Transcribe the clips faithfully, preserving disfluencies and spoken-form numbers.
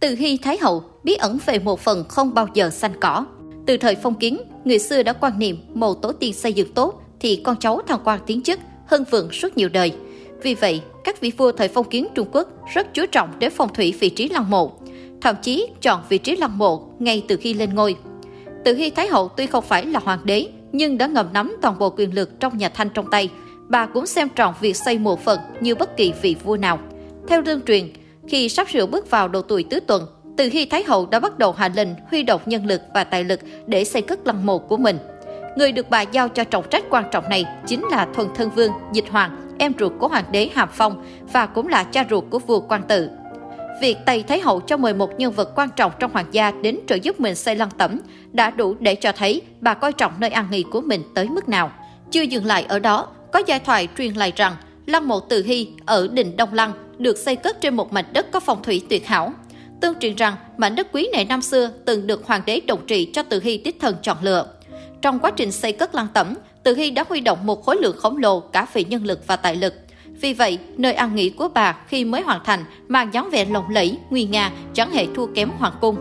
Từ Hy Thái Hậu bí ẩn về một phần không bao giờ xanh cỏ. Từ thời phong kiến, người xưa đã quan niệm mồ tổ tiên xây dựng tốt thì con cháu thăng quan tiến chức, hưng vượng suốt nhiều đời. Vì vậy, các vị vua thời phong kiến Trung Quốc rất chú trọng đến phong thủy vị trí lăng mộ, thậm chí chọn vị trí lăng mộ ngay từ khi lên ngôi. Từ Hy Thái Hậu tuy không phải là hoàng đế nhưng đã ngầm nắm toàn bộ quyền lực trong nhà Thanh trong tay. Bà cũng xem trọng việc xây mộ Phật như bất kỳ vị vua nào. Theo tương truyền, khi sắp sửa bước vào độ tuổi tứ tuần, Từ Hy Thái Hậu đã bắt đầu hạ lệnh huy động nhân lực và tài lực để xây cất lăng mộ của mình. Người được bà giao cho trọng trách quan trọng này chính là Thuần Thân Vương Dịch Hoàng, em ruột của hoàng đế Hàm Phong và cũng là cha ruột của vua Quang Tự. Việc Tây Thái Hậu cho mời một nhân vật quan trọng trong hoàng gia đến trợ giúp mình xây lăng tẩm đã đủ để cho thấy bà coi trọng nơi an nghỉ của mình tới mức nào. Chưa dừng lại ở đó, có giai thoại truyền lại rằng lăng mộ Từ Hy ở đỉnh Đông Lăng được xây cất trên một mảnh đất có phong thủy tuyệt hảo. Tương truyền rằng mảnh đất quý này năm xưa từng được hoàng đế đồng trị cho Từ Hy đích thần chọn lựa. Trong quá trình xây cất lăng tẩm, Từ Hy đã huy động một khối lượng khổng lồ cả về nhân lực và tài lực. Vì vậy, nơi an nghỉ của bà khi mới hoàn thành mang dáng vẻ lộng lẫy, nguy nga, chẳng hề thua kém hoàng cung.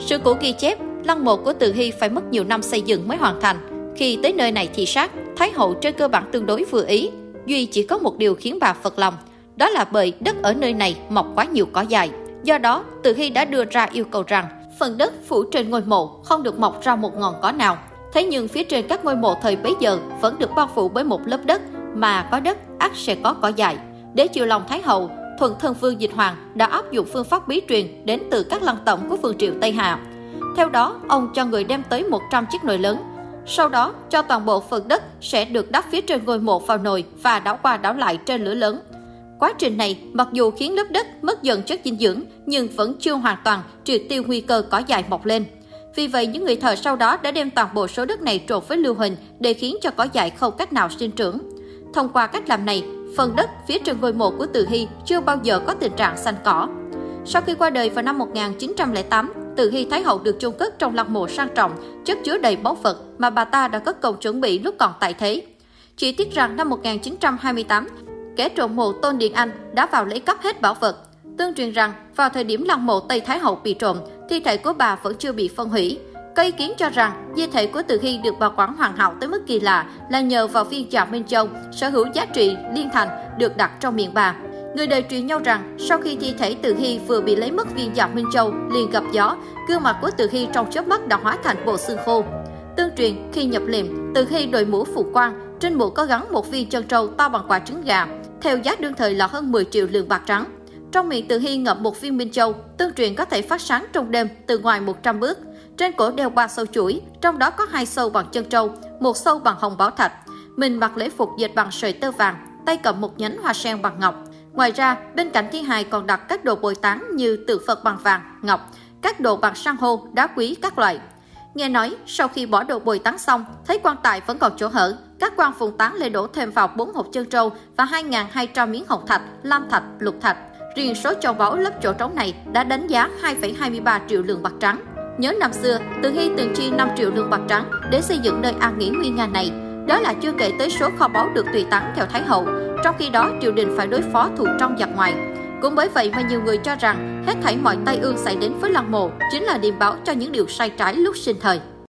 Sử cổ ghi chép, lăng mộ của Từ Hy phải mất nhiều năm xây dựng mới hoàn thành. Khi tới nơi này thị sát, Thái Hậu trên cơ bản tương đối vừa ý, duy chỉ có một điều khiến bà phật lòng, đó là bởi đất ở nơi này mọc quá nhiều cỏ dại. Do đó, Từ Hy đã đưa ra yêu cầu rằng phần đất phủ trên ngôi mộ không được mọc ra một ngọn cỏ nào. Thế nhưng phía trên các ngôi mộ thời bấy giờ vẫn được bao phủ bởi một lớp đất, mà có đất ắt sẽ có cỏ dại. Để chiều lòng Thái Hậu, Thuần Thân Vương Dịch Hoàng đã áp dụng phương pháp bí truyền đến từ các lăng tẩm của vương triều Tây Hạ. Theo đó, ông cho người đem tới một trăm chiếc nồi lớn, sau đó cho toàn bộ phần đất sẽ được đắp phía trên ngôi mộ vào nồi và đảo qua đảo lại trên lửa lớn. Quá trình này mặc dù khiến lớp đất mất dần chất dinh dưỡng nhưng vẫn chưa hoàn toàn triệt tiêu nguy cơ cỏ dại mọc lên. Vì vậy, những người thợ sau đó đã đem toàn bộ số đất này trộn với lưu huỳnh để khiến cho cỏ dại không cách nào sinh trưởng. Thông qua cách làm này, phần đất phía trên ngôi mộ của Từ Hy chưa bao giờ có tình trạng xanh cỏ. Sau khi qua đời vào năm một nghìn chín trăm lẻ tám, Từ Hy Thái Hậu được chôn cất trong lăng mộ sang trọng, chất chứa đầy báu vật mà bà ta đã cất công chuẩn bị lúc còn tại thế. Chỉ tiếc rằng năm một nghìn chín trăm hai mươi tám, kẻ trộm mộ Tôn Điền Anh đã vào lấy cắp hết bảo vật. Tương truyền rằng vào thời điểm lăng mộ Tây Thái Hậu bị trộm, thi thể của bà vẫn chưa bị phân hủy. Có ý kiến cho rằng di thể của Từ Hy được bảo quản hoàn hảo tới mức kỳ lạ là nhờ vào viên Trạng Minh Châu sở hữu giá trị liên thành được đặt trong miệng bà. Người đời truyền nhau rằng sau khi thi thể Từ Hy vừa bị lấy mất viên Dạng Minh Châu liền gặp gió, gương mặt của Từ Hy trong chớp mắt đã hóa thành bộ xương khô. Tương truyền khi nhập liệm, Từ Hy đội mũ phụ quan, trên mũ có gắn một viên trân trâu to bằng quả trứng gà, theo giá đương thời là hơn mười triệu lượng bạc trắng. Trong miệng Từ Hy ngậm một viên minh châu, tương truyền có thể phát sáng trong đêm từ ngoài một trăm bước. Trên cổ đeo ba sâu chuỗi, trong đó có hai sâu bằng chân trâu, một sâu bằng hồng bảo thạch. Mình mặc lễ phục dệt bằng sợi tơ vàng, tay cầm một nhánh hoa sen bằng ngọc. Ngoài ra, bên cạnh thi hài còn đặt các đồ bồi táng như tượng Phật bằng vàng, ngọc, các đồ bằng san hô, đá quý các loại. Nghe nói, sau khi bỏ đồ bồi táng xong, thấy quan tài vẫn còn chỗ hở, các quan phụng táng lại đổ thêm vào bốn hộp chân trâu và hai nghìn hai trăm miếng hồng thạch, lam thạch, lục thạch. Riêng số châu báu lấp chỗ trống này đã đánh giá hai phẩy hai mươi ba triệu lượng bạc trắng. Nhớ năm xưa, Từ Hy từng chi năm triệu lượng bạc trắng để xây dựng nơi an nghỉ nguy nga này. Đó là chưa kể tới số kho báu được tùy táng theo Thái Hậu. Trong khi đó, triều đình phải đối phó thù trong giặc ngoài. Cũng bởi vậy mà nhiều người cho rằng hết thảy mọi tai ương xảy đến với lăng mộ chính là điềm báo cho những điều sai trái lúc sinh thời.